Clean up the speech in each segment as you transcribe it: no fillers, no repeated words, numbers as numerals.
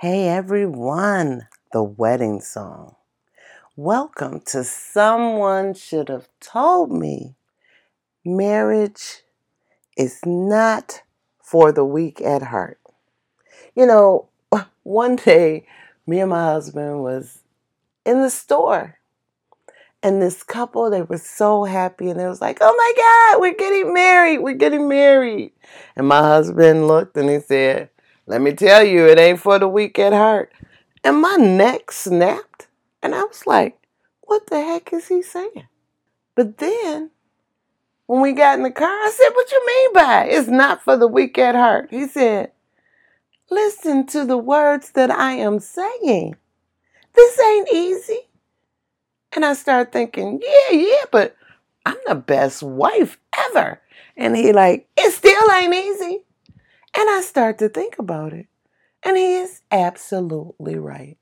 Hey everyone, the wedding song. Welcome to Someone Should Have Told Me. Marriage is not for the weak at heart. You know, one day me and my husband was in the store and this couple, they were so happy and they was like, oh my God, we're getting married. And my husband looked and he said, let me tell you, it ain't for the weak at heart. And my neck snapped. And I was like, what the heck is he saying? But then when we got in the car, I said, what you mean by it's not for the weak at heart? He said, listen to the words that I am saying. This ain't easy. And I started thinking, yeah, but I'm the best wife ever. And he like, it still ain't easy. And I start to think about it. And he is absolutely right.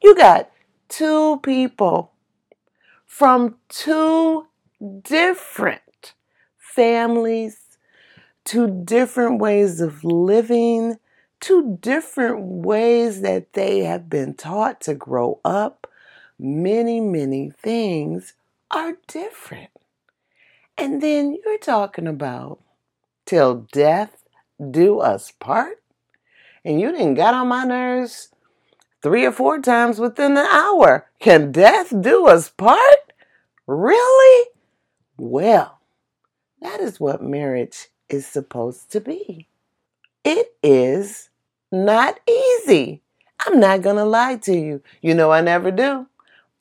You got two people from two different families, two different ways of living, two different ways that they have been taught to grow up. Many, many things are different. And then you're talking about till death do us part, and you didn't got on my nerves 3 or 4 times within an hour. Can death do us part? Really? Well, that is what marriage is supposed to be. It is not easy. I'm not going to lie to you. You know I never do.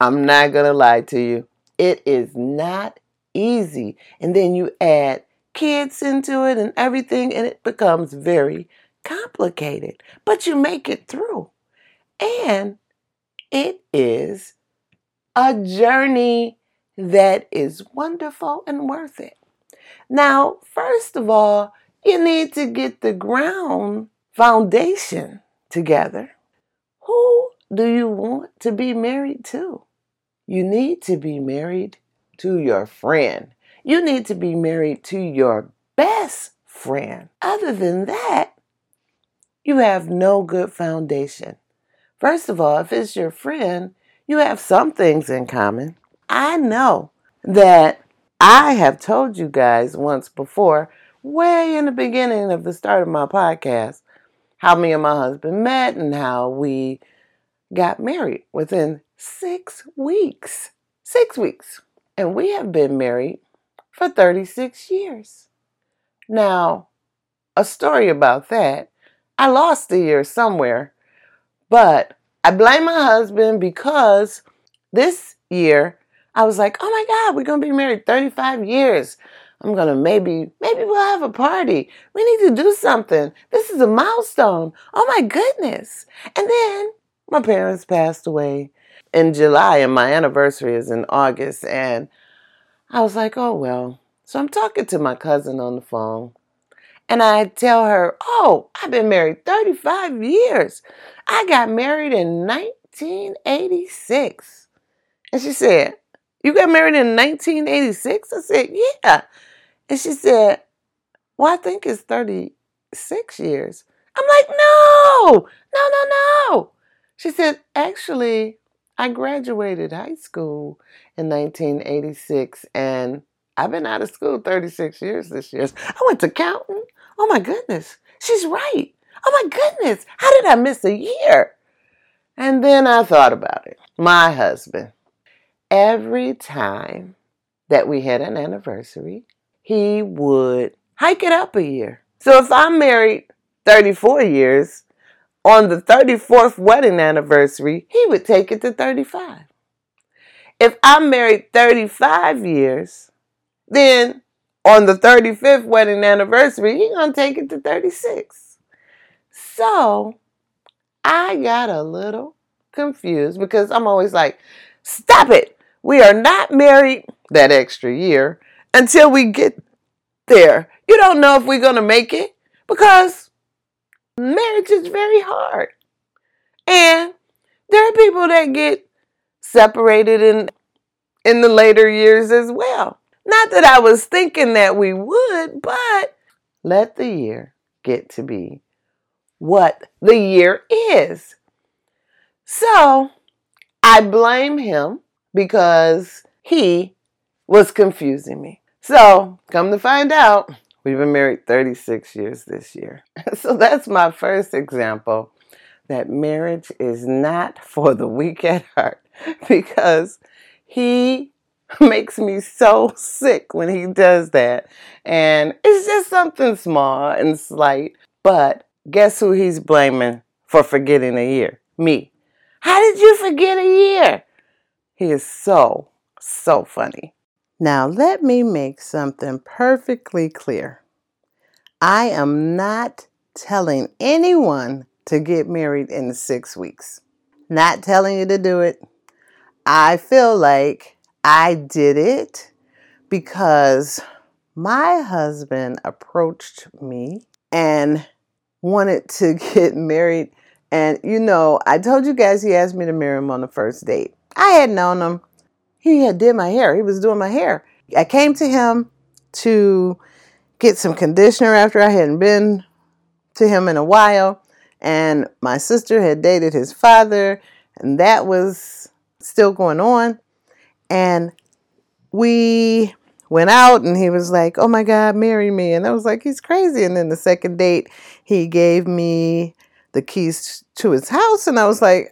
I'm not going to lie to you. It is not easy. And then you add kids into it and everything, and it becomes very complicated. But you make it through. And it is a journey that is wonderful and worth it. Now, first of all, you need to get the ground foundation together. Who do you want to be married to? You need to be married to your friend. You need to be married to your best friend. Other than that, you have no good foundation. First of all, if it's your friend, you have some things in common. I know that I have told you guys once before, way in the beginning of the start of my podcast, how me and my husband met and how we got married within 6 weeks. 6 weeks. And we have been married for 36 years. Now, a story about that, I lost a year somewhere. But I blame my husband because this year I was like, oh my God, we're going to be married 35 years. I'm going to maybe we'll have a party. We need to do something. This is a milestone. Oh my goodness. And then my parents passed away in July and my anniversary is in August. And I was like, oh well. So I'm talking to my cousin on the phone. And I tell her, oh, I've been married 35 years. I got married in 1986. And she said, you got married in 1986? I said, yeah. And she said, well, I think it's 36 years. I'm like, no. She said, actually, I graduated high school in 1986 and I've been out of school 36 years this year. I went to counting. Oh my goodness, she's right. Oh my goodness, how did I miss a year? And then I thought about it. My husband, every time that we had an anniversary, he would hike it up a year. So if I'm married 34 years, on the 34th wedding anniversary, he would take it to 35. If I'm married 35 years, then on the 35th wedding anniversary, he's going to take it to 36. So I got a little confused because I'm always like, stop it. We are not married that extra year until we get there. You don't know if we're going to make it because marriage is very hard. And there are people that get separated in the later years as well. Not that I was thinking that we would, but let the year get to be what the year is. So I blame him because he was confusing me. So come to find out, we've been married 36 years this year. So that's my first example that marriage is not for the weak at heart, because he makes me so sick when he does that. And it's just something small and slight. But guess who he's blaming for forgetting a year? Me. How did you forget a year? He is so funny. Now, let me make something perfectly clear. I am not telling anyone to get married in 6 weeks. Not telling you to do it. I feel like I did it because my husband approached me and wanted to get married. And, you know, I told you guys he asked me to marry him on the first date. I had known him. He had did my hair. He was doing my hair. I came to him to get some conditioner after I hadn't been to him in a while. And my sister had dated his father, and that was still going on. And we went out, and he was like, oh my God, marry me. And I was like, he's crazy. And then the second date, he gave me the keys to his house. And I was like,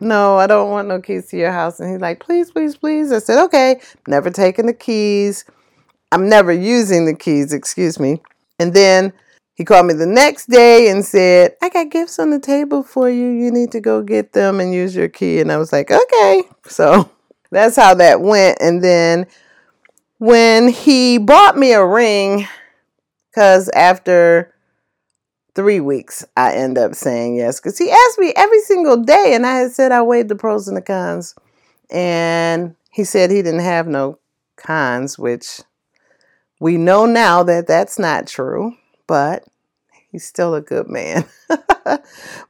no, I don't want no keys to your house. And he's like, please, please, please. I said, okay, never taking the keys. I'm never using the keys, excuse me. And then he called me the next day and said, I got gifts on the table for you. You need to go get them and use your key. And I was like, okay. So that's how that went. And then when he bought me a ring, because after 3 weeks, I end up saying yes, because he asked me every single day, and I had said I weighed the pros and the cons. And he said he didn't have no cons, which we know now that that's not true. But he's still a good man.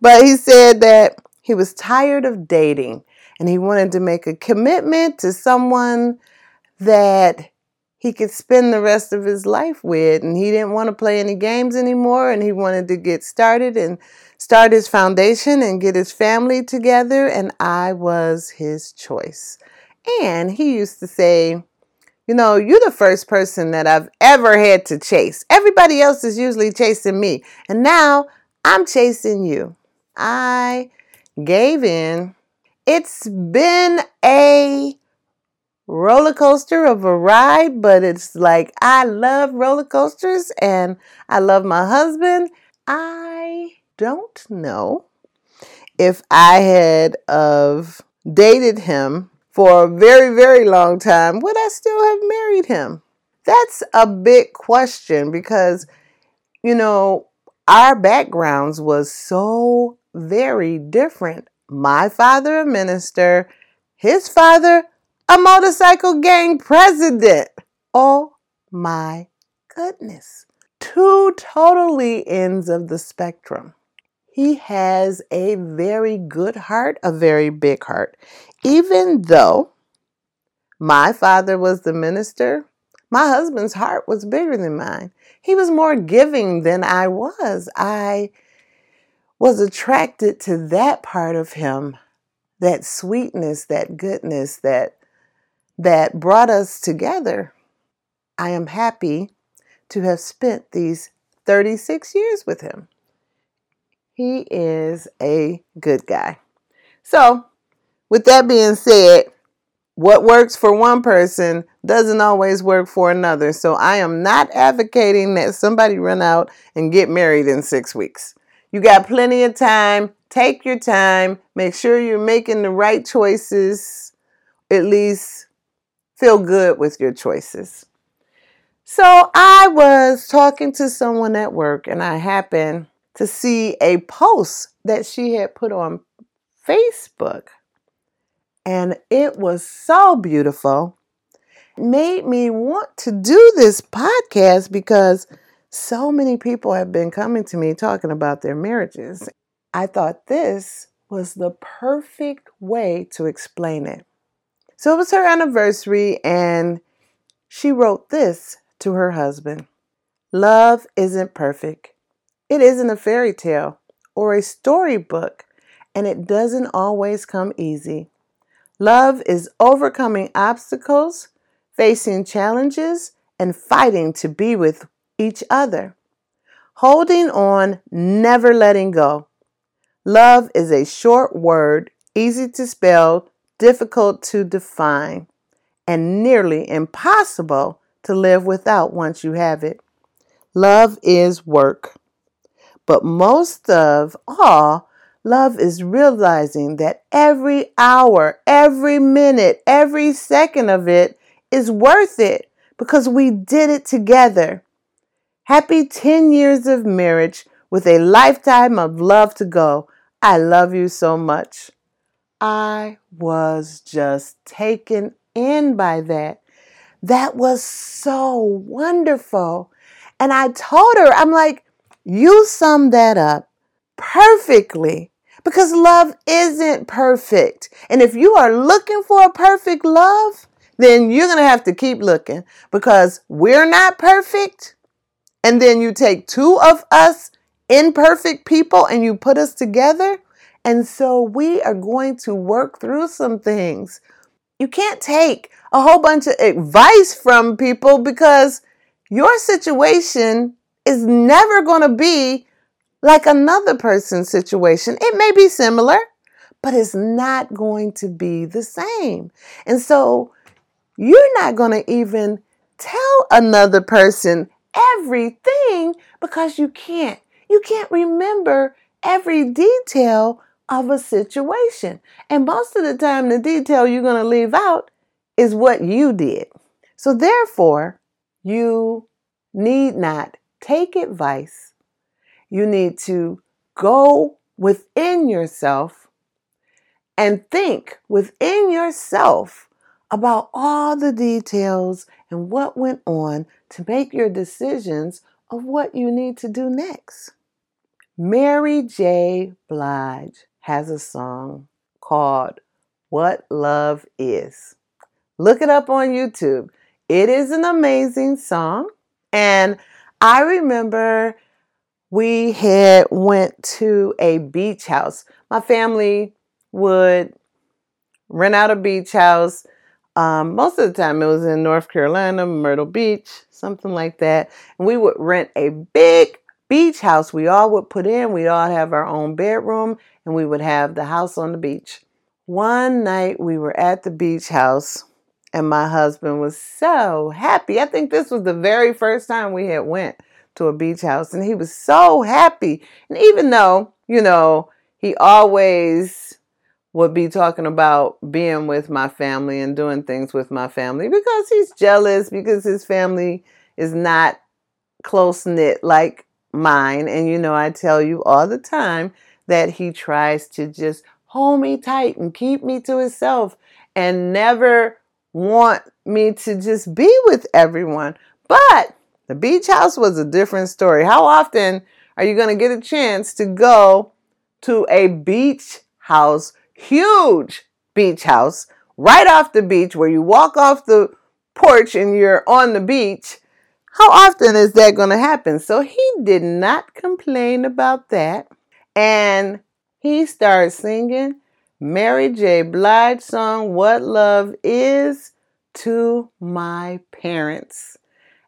But he said that he was tired of dating and he wanted to make a commitment to someone that he could spend the rest of his life with. And he didn't want to play any games anymore. And he wanted to get started and start his foundation and get his family together. And I was his choice. And he used to say, you know, you're the first person that I've ever had to chase. Everybody else is usually chasing me. And now I'm chasing you. I gave in. It's been a roller coaster of a ride, but it's like I love roller coasters and I love my husband. I don't know if I had dated him for a very, very long time, would I still have married him? That's a big question because, you know, our backgrounds was so very different. My father, a minister, his father, a motorcycle gang president. Oh my goodness. Two totally ends of the spectrum. He has a very good heart, a very big heart. Even though my father was the minister, my husband's heart was bigger than mine. He was more giving than I was. I was attracted to that part of him, that sweetness, that goodness that brought us together. I am happy to have spent these 36 years with him. He is a good guy. So, with that being said, what works for one person doesn't always work for another. So, I am not advocating that somebody run out and get married in 6 weeks. You got plenty of time. Take your time. Make sure you're making the right choices. At least feel good with your choices. So, I was talking to someone at work and I happened to see a post that she had put on Facebook. And it was so beautiful. It made me want to do this podcast because so many people have been coming to me talking about their marriages. I thought this was the perfect way to explain it. So it was her anniversary and she wrote this to her husband. Love isn't perfect. It isn't a fairy tale or a storybook, and it doesn't always come easy. Love is overcoming obstacles, facing challenges, and fighting to be with each other. Holding on, never letting go. Love is a short word, easy to spell, difficult to define, and nearly impossible to live without once you have it. Love is work. But most of all, love is realizing that every hour, every minute, every second of it is worth it because we did it together. Happy 10 years of marriage with a lifetime of love to go. I love you so much. I was just taken in by that. That was so wonderful. And I told her, I'm like, you summed that up perfectly because love isn't perfect. And if you are looking for a perfect love, then you're going to have to keep looking because we're not perfect. And then you take two of us imperfect people and you put us together. And so we are going to work through some things. You can't take a whole bunch of advice from people because your situation is never going to be like another person's situation. It may be similar, but it's not going to be the same. And so you're not going to even tell another person everything because you can't. You can't remember every detail of a situation. And most of the time, the detail you're going to leave out is what you did. So therefore, you need not take advice. You need to go within yourself and think within yourself about all the details and what went on to make your decisions of what you need to do next. Mary J. Blige has a song called What Love Is. Look it up on YouTube. It is an amazing song. And I remember we had went to a beach house. My family would rent out a beach house. Most of the time it was in North Carolina, Myrtle Beach, something like that. And we would rent a big beach house. We all would put in, we all have our own bedroom, and we would have the house on the beach. One night we were at the beach house and my husband was so happy. I think this was the very first time we had went to a beach house, and he was so happy. And even though, you know, he always would be talking about being with my family and doing things with my family because he's jealous because his family is not close-knit like mine. And, you know, I tell you all the time that he tries to just hold me tight and keep me to himself and never want me to just be with everyone. But the beach house was a different story. How often are you going to get a chance to go to a beach house? Huge beach house right off the beach where you walk off the porch and you're on the beach. How often is that going to happen? So he did not complain about that. And he started singing Mary J. Blige's song, What Love Is, to my parents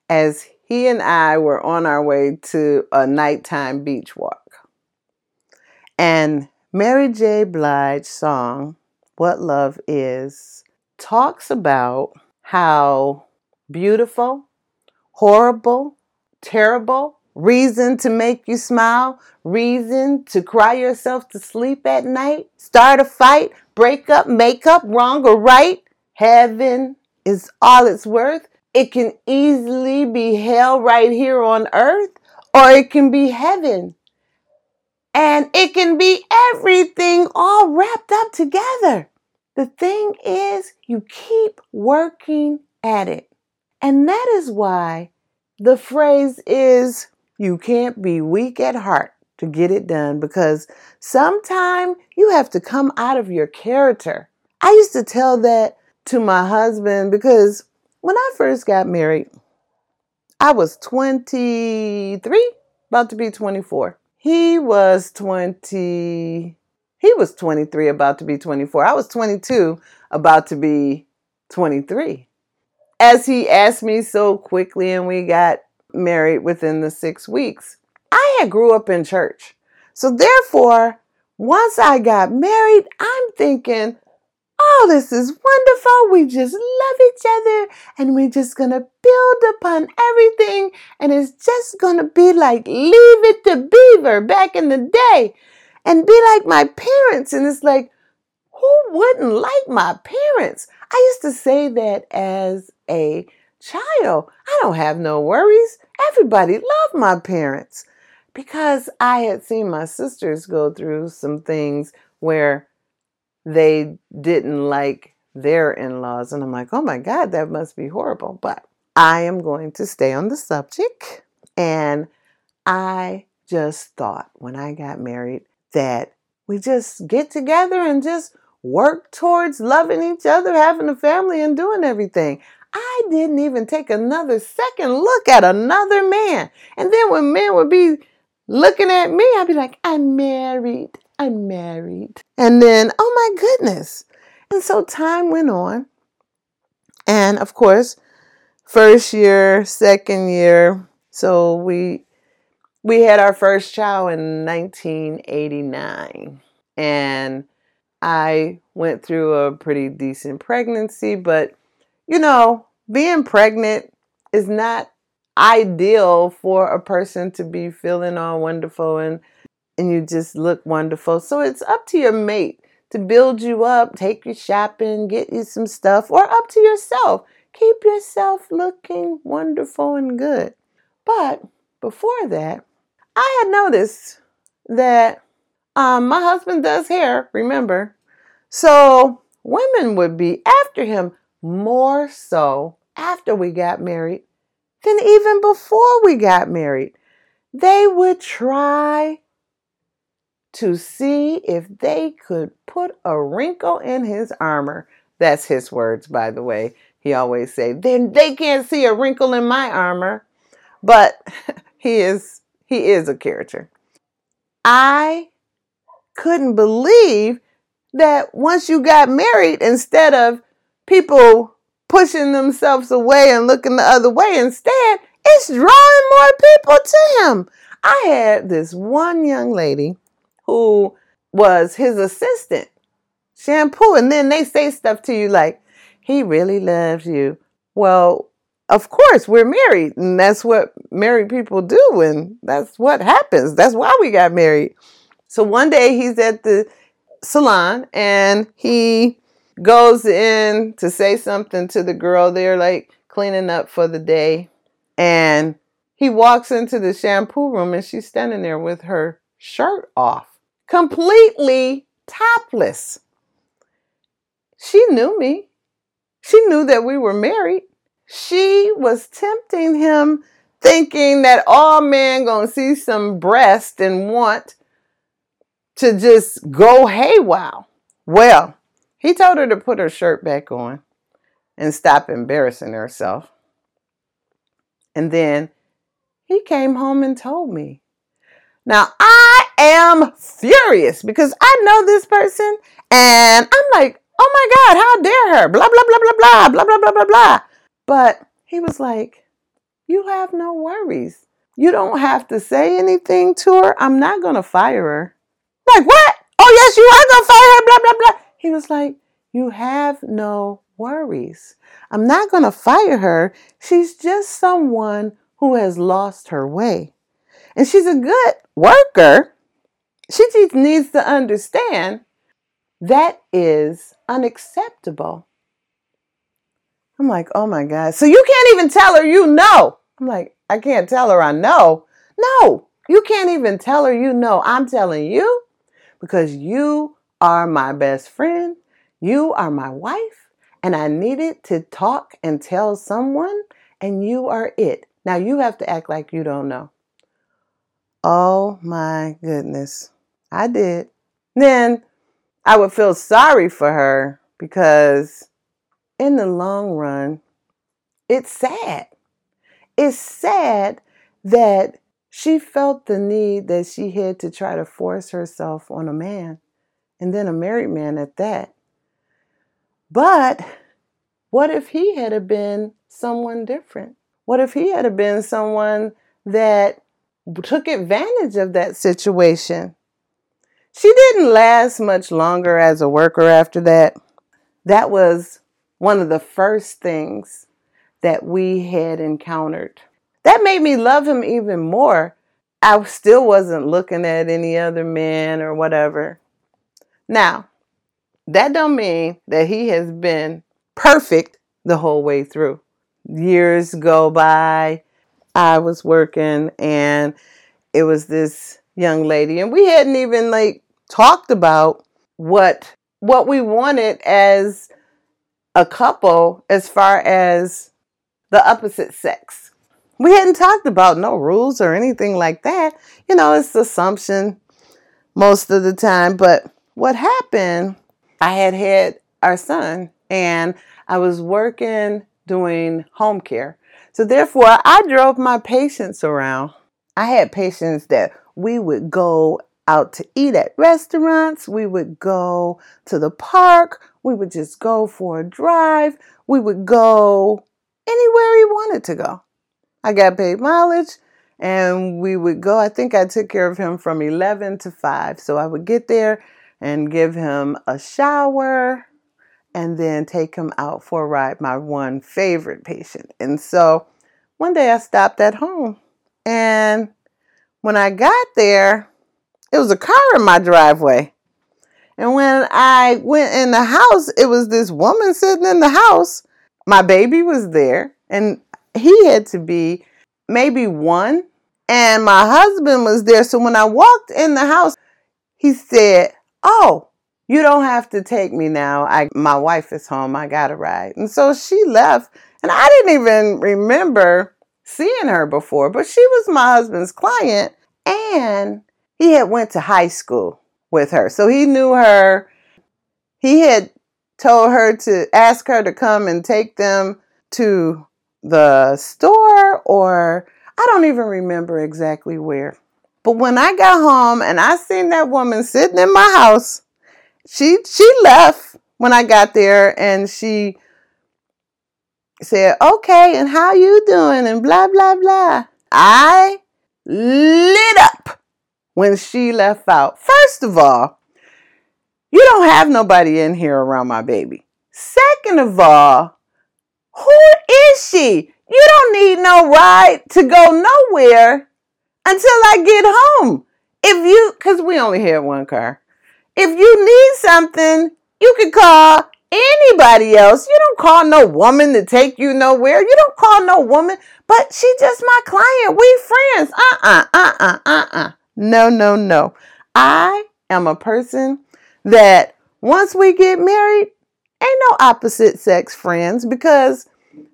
as he and I were on our way to a nighttime beach walk. And Mary J. Blige's song, What Love Is, talks about how beautiful, horrible, terrible, reason to make you smile, reason to cry yourself to sleep at night, start a fight, break up, make up, wrong or right. Heaven is all it's worth. It can easily be hell right here on earth, or it can be heaven. And it can be everything all wrapped up together. The thing is, you keep working at it. And that is why the phrase is, you can't be weak at heart to get it done, because sometimes you have to come out of your character. I used to tell that to my husband because when I first got married, I was 23 about to be 24. He was 23, about to be 24. I was 22, about to be 23. As he asked me so quickly and we got married within the 6 weeks, I had grew up in church. So therefore, once I got married, I'm thinking, oh, this is wonderful. We just love each other and we're just going to build upon everything. And it's just going to be like Leave It to Beaver back in the day and be like my parents. And it's like, who wouldn't like my parents? I used to say that as a child. I don't have no worries. Everybody loved my parents because I had seen my sisters go through some things where they didn't like their in-laws. And I'm like, oh my God, that must be horrible. But I am going to stay on the subject. And I just thought when I got married that we just get together and just work towards loving each other, having a family and doing everything. I didn't even take another second look at another man. And then when men would be looking at me, I'd be like, I'm married. And then, oh my goodness. And so time went on. And of course, first year, second year. So we had our first child in 1989. And I went through a pretty decent pregnancy. But, you know, being pregnant is not ideal for a person to be feeling all wonderful and you just look wonderful. So it's up to your mate to build you up, take you shopping, get you some stuff, or up to yourself. Keep yourself looking wonderful and good. But before that, I had noticed that my husband does hair, remember? So women would be after him more so after we got married than even before we got married. They would try to see if they could put a wrinkle in his armor. That's his words, by the way. He always say, then they can't see a wrinkle in my armor. But he is a character. I couldn't believe that once you got married, instead of people pushing themselves away and looking the other way, instead, it's drawing more people to him. I had this one young lady who was his assistant, shampoo. And then they say stuff to you like, he really loves you. Well, of course, we're married. And that's what married people do. And that's what happens. That's why we got married. So one day he's at the salon and he goes in to say something to the girl. They're like cleaning up for the day. And he walks into the shampoo room and she's standing there with her shirt off. Completely topless. She knew me. She knew that we were married. She was tempting him, thinking that all men gonna see some breast and want to just go haywire. Well, he told her to put her shirt back on and stop embarrassing herself. And then he came home and told me. Now, I am furious because I know this person and I'm like, oh my God, how dare her? Blah, blah, blah, blah, blah, blah, blah, blah, blah, blah. But he was like, you have no worries. You don't have to say anything to her. I'm not going to fire her. Like, what? Oh, yes, you are going to fire her, blah, blah, blah. He was like, you have no worries. I'm not going to fire her. She's just someone who has lost her way. And she's a good worker. She just needs to understand that is unacceptable. I'm like, oh my God. So you can't even tell her you know. I'm like, I can't tell her I know. No, you can't even tell her you know. I'm telling you because you are my best friend. You are my wife. And I needed to talk and tell someone and you are it. Now you have to act like you don't know. Oh my goodness. I did. Then I would feel sorry for her because in the long run, it's sad. It's sad that She felt the need that she had to try to force herself on a man, and then a married man at that. But what if he had been someone different? What if he had been someone that took advantage of that situation? She didn't last much longer as a worker after that. That was one of the first things that we had encountered. That made me love him even more. I still wasn't looking at any other men or whatever. Now, that don't mean that he has been perfect the whole way through. Years go by. I was working and it was this young lady, and we hadn't even talked about what we wanted as a couple as far as the opposite sex. We hadn't talked about no rules or anything like that. You know, it's assumption most of the time. But what happened, I had our son and I was working doing home care. So therefore, I drove my patients around. I had patients that we would go out to eat at restaurants. We would go to the park. We would just go for a drive. We would go anywhere we wanted to go. I got paid mileage and we would go. I think I took care of him from 11 to 5. So I would get there and give him a shower and then take him out for a ride, my one favorite patient. And so one day I stopped at home, and when I got there, it was a car in my driveway. And when I went in the house, it was this woman sitting in the house. My baby was there, and he had to be maybe one, and my husband was there. So when I walked in the house, he said, "Oh, you don't have to take me now. My wife is home. I got a ride." And so she left, and I didn't even remember seeing her before, but she was my husband's client, and he had went to high school with her. So he knew her. He had told her to ask her to come and take them to the store, or I don't even remember exactly where. But when I got home and I seen that woman sitting in my house, she left when I got there, and she said, "Okay, and how you doing?" and blah, blah, blah. I lit up when she left out. First of all, you don't have nobody in here around my baby. Second of all, who is she? You don't need no ride to go nowhere until I get home. Because we only had one car. If you need something, you can call anybody else. You don't call no woman to take you nowhere. You don't call no woman, but she just my client. We friends. No. I am a person that once we get married, ain't no opposite sex friends, because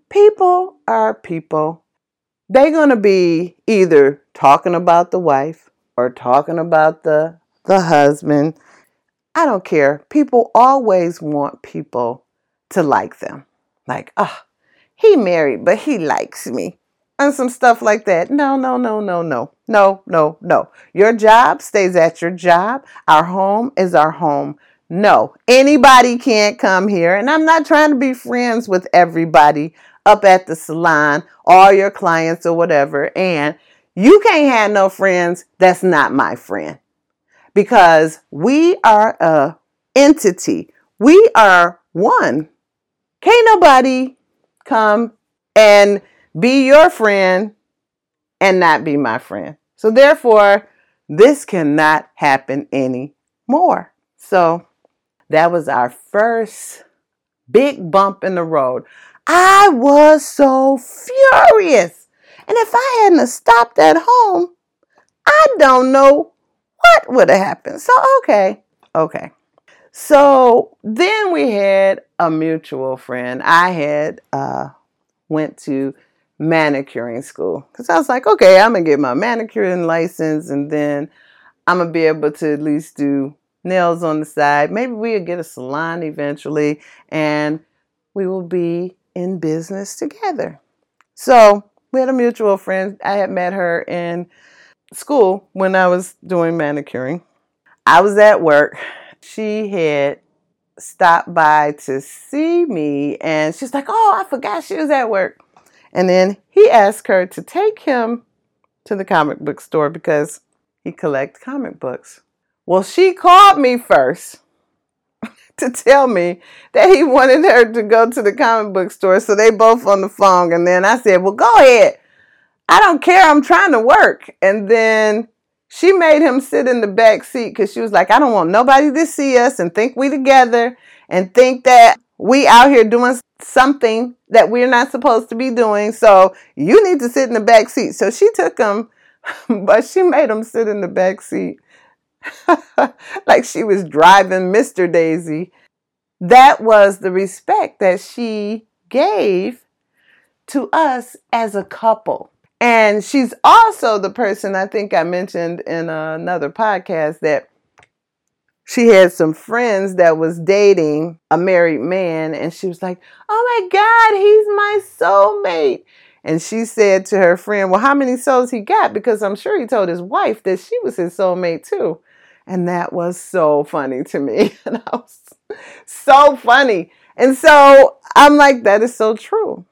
people are people. They're going to be either talking about the wife or talking about the husband. I don't care. People always want people to like them. Like, oh, he married, but he likes me. And some stuff like that. No. Your job stays at your job. Our home is our home. No, anybody can't come here. And I'm not trying to be friends with everybody up at the salon, all your clients or whatever. And you can't have no friends that's not my friend, because we are a entity. We are one. Can't nobody come and be your friend and not be my friend. So therefore, this cannot happen anymore. So that was our first big bump in the road. I was so furious. And if I hadn't stopped at home, I don't know what would have happened. So, okay. So then we had a mutual friend. I had went to manicuring school, because I was like, okay, I'm going to get my manicuring license, and then I'm going to be able to at least do nails on the side. Maybe we'll get a salon eventually, and we will be in business together. So we had a mutual friend. I had met her in school when I was doing manicuring. I was at work. She had stopped by to see me, and she's like, oh, I forgot she was at work. And then he asked her to take him to the comic book store because he collects comic books. Well, she called me first to tell me that he wanted her to go to the comic book store. So they both on the phone. And then I said, well, go ahead. I don't care. I'm trying to work. And then she made him sit in the back seat because she was like, I don't want nobody to see us and think we together and think that we out here doing something that we're not supposed to be doing. So you need to sit in the back seat. So she took him, but she made him sit in the back seat. Like she was driving Mr. Daisy. That was the respect that she gave to us as a couple. And she's also the person, I think I mentioned in another podcast, that she had some friends that was dating a married man, and she was like, oh my God, he's my soulmate. And she said to her friend, well, how many souls he got? Because I'm sure he told his wife that she was his soulmate too. And that was so funny to me. And I was so funny. And so I'm like, that is so true.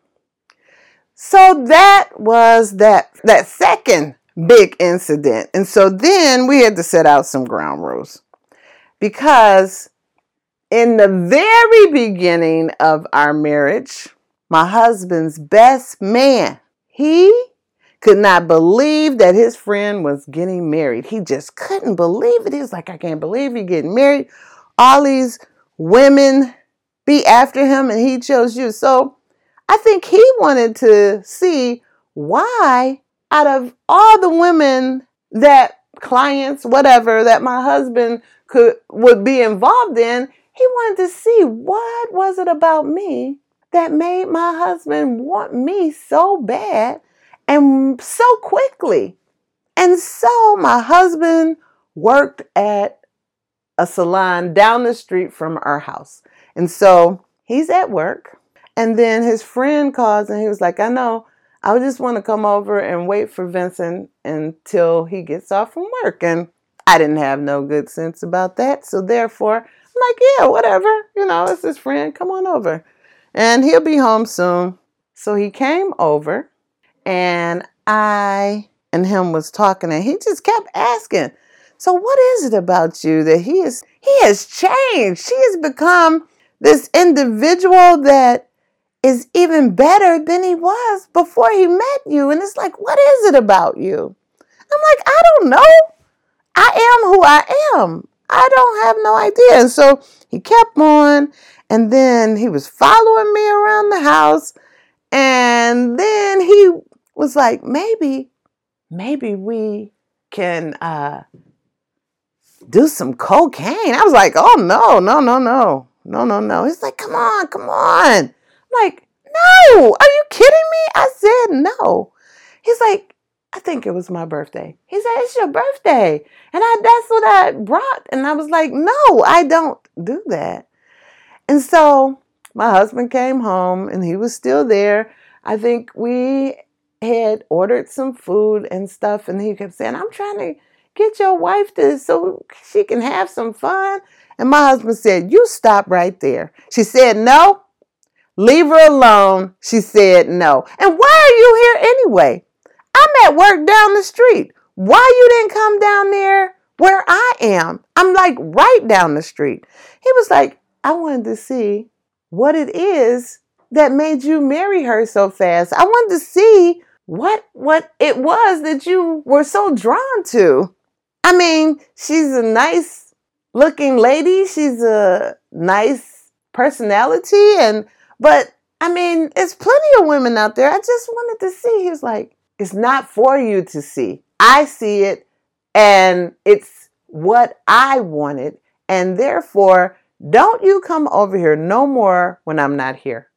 So that was that second big incident. And so then we had to set out some ground rules. Because in the very beginning of our marriage, my husband's best man, he could not believe that his friend was getting married. He just couldn't believe it. He was like, I can't believe you're getting married. All these women be after him and he chose you. So I think he wanted to see why out of all the women that clients, whatever, that my husband would be involved in, he wanted to see what was it about me that made my husband want me so bad and so quickly. And so my husband worked at a salon down the street from our house. And so he's at work. And then his friend calls and he was like, I know, I just want to come over and wait for Vincent until he gets off from work. And I didn't have no good sense about that. So therefore, I'm like, yeah, whatever. You know, it's his friend. Come on over. And he'll be home soon. So he came over. And I and him was talking, and he just kept asking, so what is it about you that he has changed? She has become this individual that is even better than he was before he met you. And it's like, what is it about you? I'm like, I don't know. I am who I am. I don't have no idea. And so he kept on, and then he was following me around the house. And then he was like, maybe we can do some cocaine. I was like, oh, no. He's like, come on. I'm like, no, are you kidding me? I said no. He's like, I think it was my birthday. He said, it's your birthday. And that's what I brought. And I was like, no, I don't do that. And so my husband came home and he was still there. I think we had ordered some food and stuff. And he kept saying, I'm trying to get your wife so she can have some fun. And my husband said, you stop right there. She said, no, leave her alone. She said, no. And why are you here anyway? I'm at work down the street. Why you didn't come down there where I am? I'm like right down the street. He was like, I wanted to see what it is that made you marry her so fast. I wanted to see what it was that you were so drawn to. I mean, she's a nice looking lady. She's a nice personality. But I mean, there's plenty of women out there. I just wanted to see. He was like, it's not for you to see. I see it, and it's what I wanted. And therefore, don't you come over here no more when I'm not here.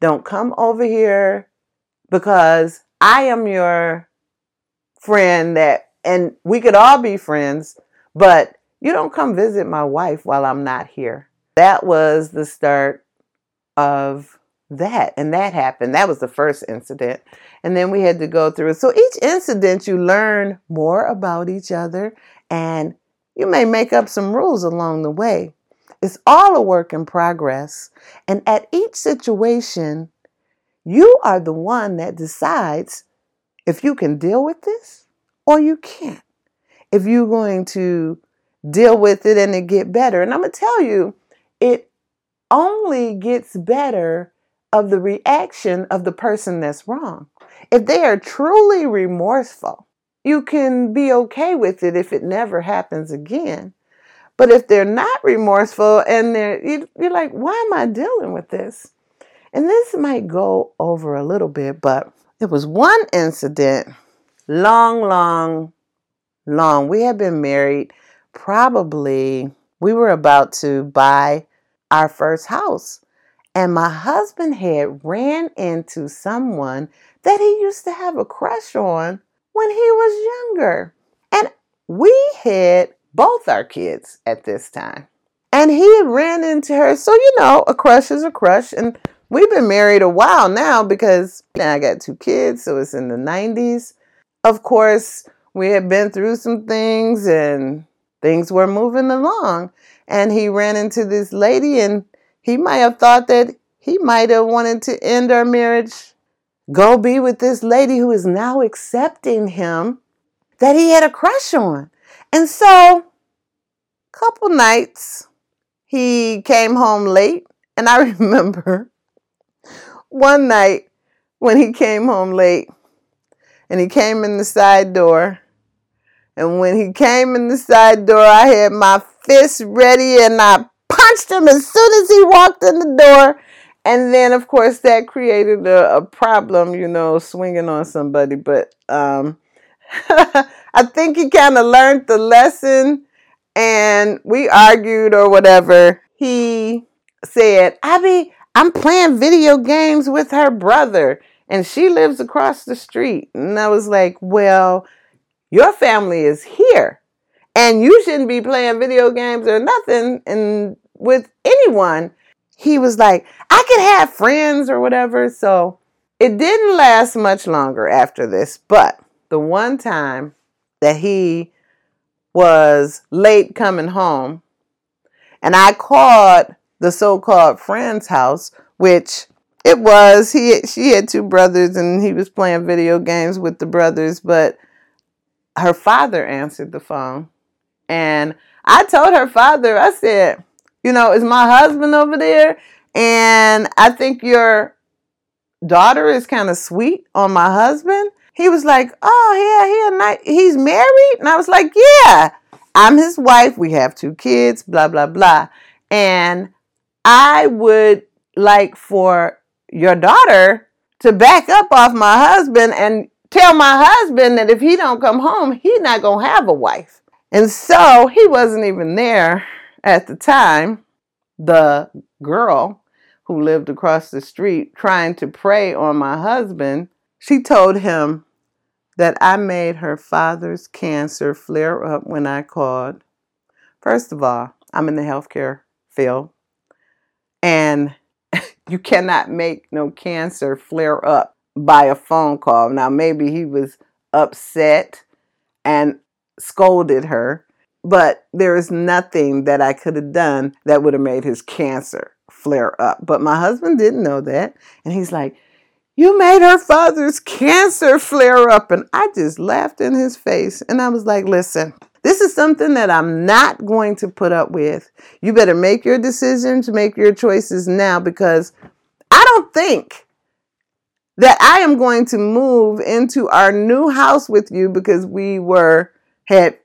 Don't come over here because I am your friend and we could all be friends, but you don't come visit my wife while I'm not here. That was the start of that and that happened. That was the first incident. And then we had to go through it. So each incident you learn more about each other and you may make up some rules along the way. It's all a work in progress. And at each situation, you are the one that decides if you can deal with this or you can't. If you're going to deal with it and it get better. And I'm going to tell you, it only gets better of the reaction of the person that's wrong. If they are truly remorseful, you can be okay with it if it never happens again. But if they're not remorseful and you're like, why am I dealing with this? And this might go over a little bit, but it was one incident, long. We had been married. Probably we were about to buy our first house. And my husband had ran into someone that he used to have a crush on when he was younger. And we had both our kids at this time. And he ran into her. So, a crush is a crush. And we've been married a while now because I got two kids. So it's in the 90s. Of course, we had been through some things and things were moving along. And he ran into this lady and he might have thought that he might have wanted to end our marriage, go be with this lady who is now accepting him that he had a crush on. And so, couple nights, he came home late. And I remember one night when he came home late and he came in the side door. And when he came in the side door, I had my fist ready and I punched him as soon as he walked in the door. And then, of course, that created a problem, swinging on somebody. But I think he kind of learned the lesson and we argued or whatever. He said, I'm playing video games with her brother and she lives across the street. And I was like, well, your family is here and you shouldn't be playing video games or nothing and with anyone. He was like, I can have friends or whatever. So it didn't last much longer after this, but the one time that he was late coming home and I called the so-called friend's house, which it was, she had two brothers and he was playing video games with the brothers, but her father answered the phone. And I told her father, I said, is my husband over there? And I think your daughter is kind of sweet on my husband. He was like, oh, yeah, he's married? And I was like, yeah, I'm his wife. We have two kids, blah, blah, blah. And I would like for your daughter to back up off my husband and tell my husband that if he don't come home, he's not going to have a wife. And so he wasn't even there at the time. The girl who lived across the street trying to prey on my husband, she told him that I made her father's cancer flare up when I called. First of all, I'm in the healthcare field and you cannot make no cancer flare up by a phone call. Now, maybe he was upset and scolded her, but there is nothing that I could have done that would have made his cancer flare up. But my husband didn't know that. And he's like, you made her father's cancer flare up. And I just laughed in his face. And I was like, listen, this is something that I'm not going to put up with. You better make your decisions, make your choices now, because I don't think that I am going to move into our new house with you because had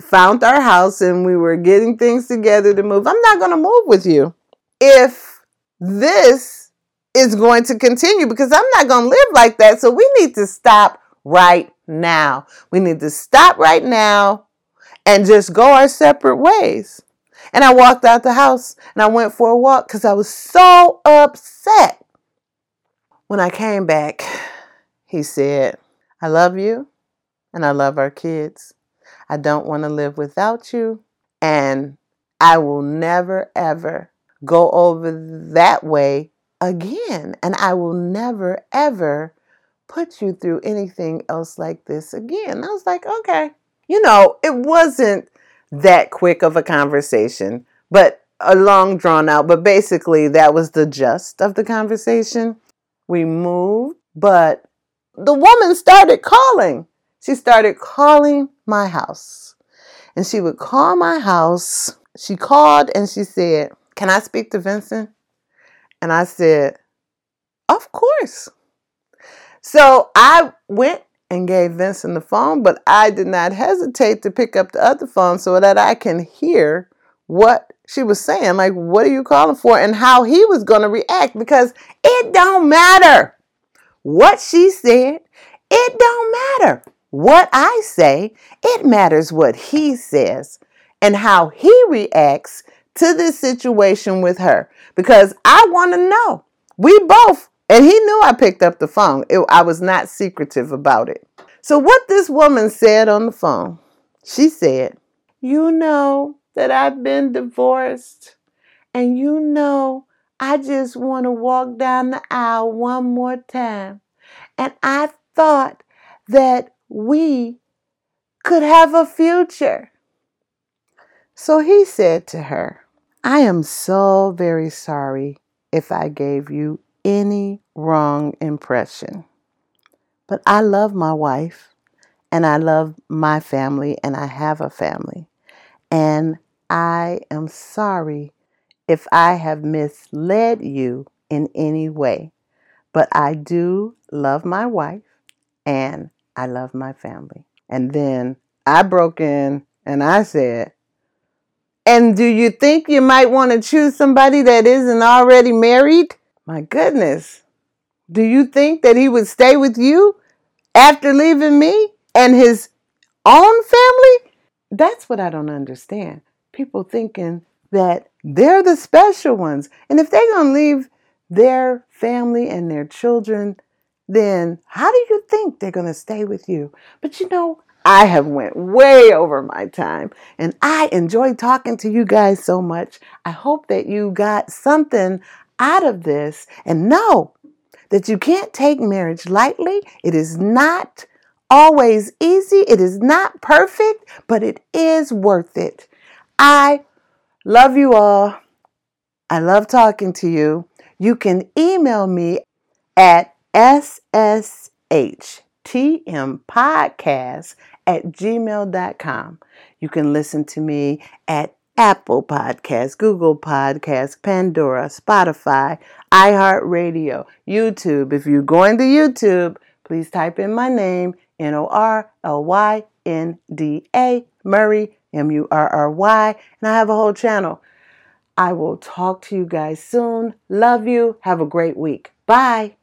found our house and we were getting things together to move. I'm not going to move with you if this is going to continue because I'm not going to live like that. So we need to stop right now. And just go our separate ways. And I walked out the house and I went for a walk because I was so upset. When I came back, he said, I love you and I love our kids. I don't want to live without you. And I will never, ever go over that way again. And I will never, ever put you through anything else like this again. And I was like, okay. You know, it wasn't that quick of a conversation, but a long drawn out. But basically, that was the gist of the conversation. We moved, but the woman started calling. She started calling my house. And she would call my house. She called and she said, "Can I speak to Vincent?" And I said, "Of course." So I went and gave Vincent the phone, but I did not hesitate to pick up the other phone so that I can hear what she was saying. Like, what are you calling for? And how he was going to react, because it don't matter what she said. It don't matter what I say. It matters what he says and how he reacts to this situation with her, because I want to know. We both, and he knew I picked up the phone. I was not secretive about it. So what this woman said on the phone, she said, "You know that I've been divorced, and you know I just want to walk down the aisle one more time. And I thought that we could have a future." So he said to her, "I am so very sorry if I gave you any wrong impression. But I love my wife, and I love my family, and I have a family. And I am sorry if I have misled you in any way. But I do love my wife, and I love my family." And then I broke in and I said, "And do you think you might want to choose somebody that isn't already married? My goodness. Do you think that he would stay with you after leaving me and his own family?" That's what I don't understand. People thinking that they're the special ones. And if they're going to leave their family and their children, then how do you think they're going to stay with you? But you know, I have went way over my time, and I enjoy talking to you guys so much. I hope that you got something out of this, and know that you can't take marriage lightly. It is not always easy. It is not perfect, but it is worth it. I love you all. I love talking to you. You can email me at sstmpodcast@gmail.com. You can listen to me at Apple Podcasts, Google Podcasts, Pandora, Spotify, iHeartRadio, YouTube. If you're going to YouTube, please type in my name, Norlynda, Murray, Murray, and I have a whole channel. I will talk to you guys soon. Love you. Have a great week. Bye.